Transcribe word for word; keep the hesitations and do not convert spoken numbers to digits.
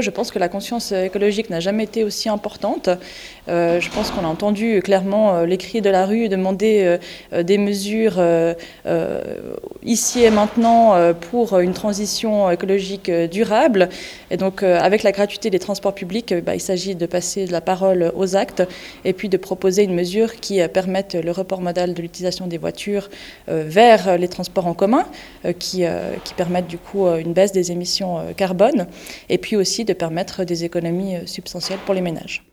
Je pense que la conscience écologique n'a jamais été aussi importante. Euh, je pense qu'on a entendu clairement les cris de la rue demander euh, des mesures euh, euh, ici et maintenant euh, pour une transition écologique durable. Et donc euh, avec la gratuité des transports publics, bah, il s'agit de passer de la parole aux actes et puis de proposer une mesure qui permette le report modal de l'utilisation des voitures euh, vers les transports en commun, euh, qui, euh, qui permettent du coup une baisse des émissions carbone et puis aussi de permettre des économies substantielles pour les ménages.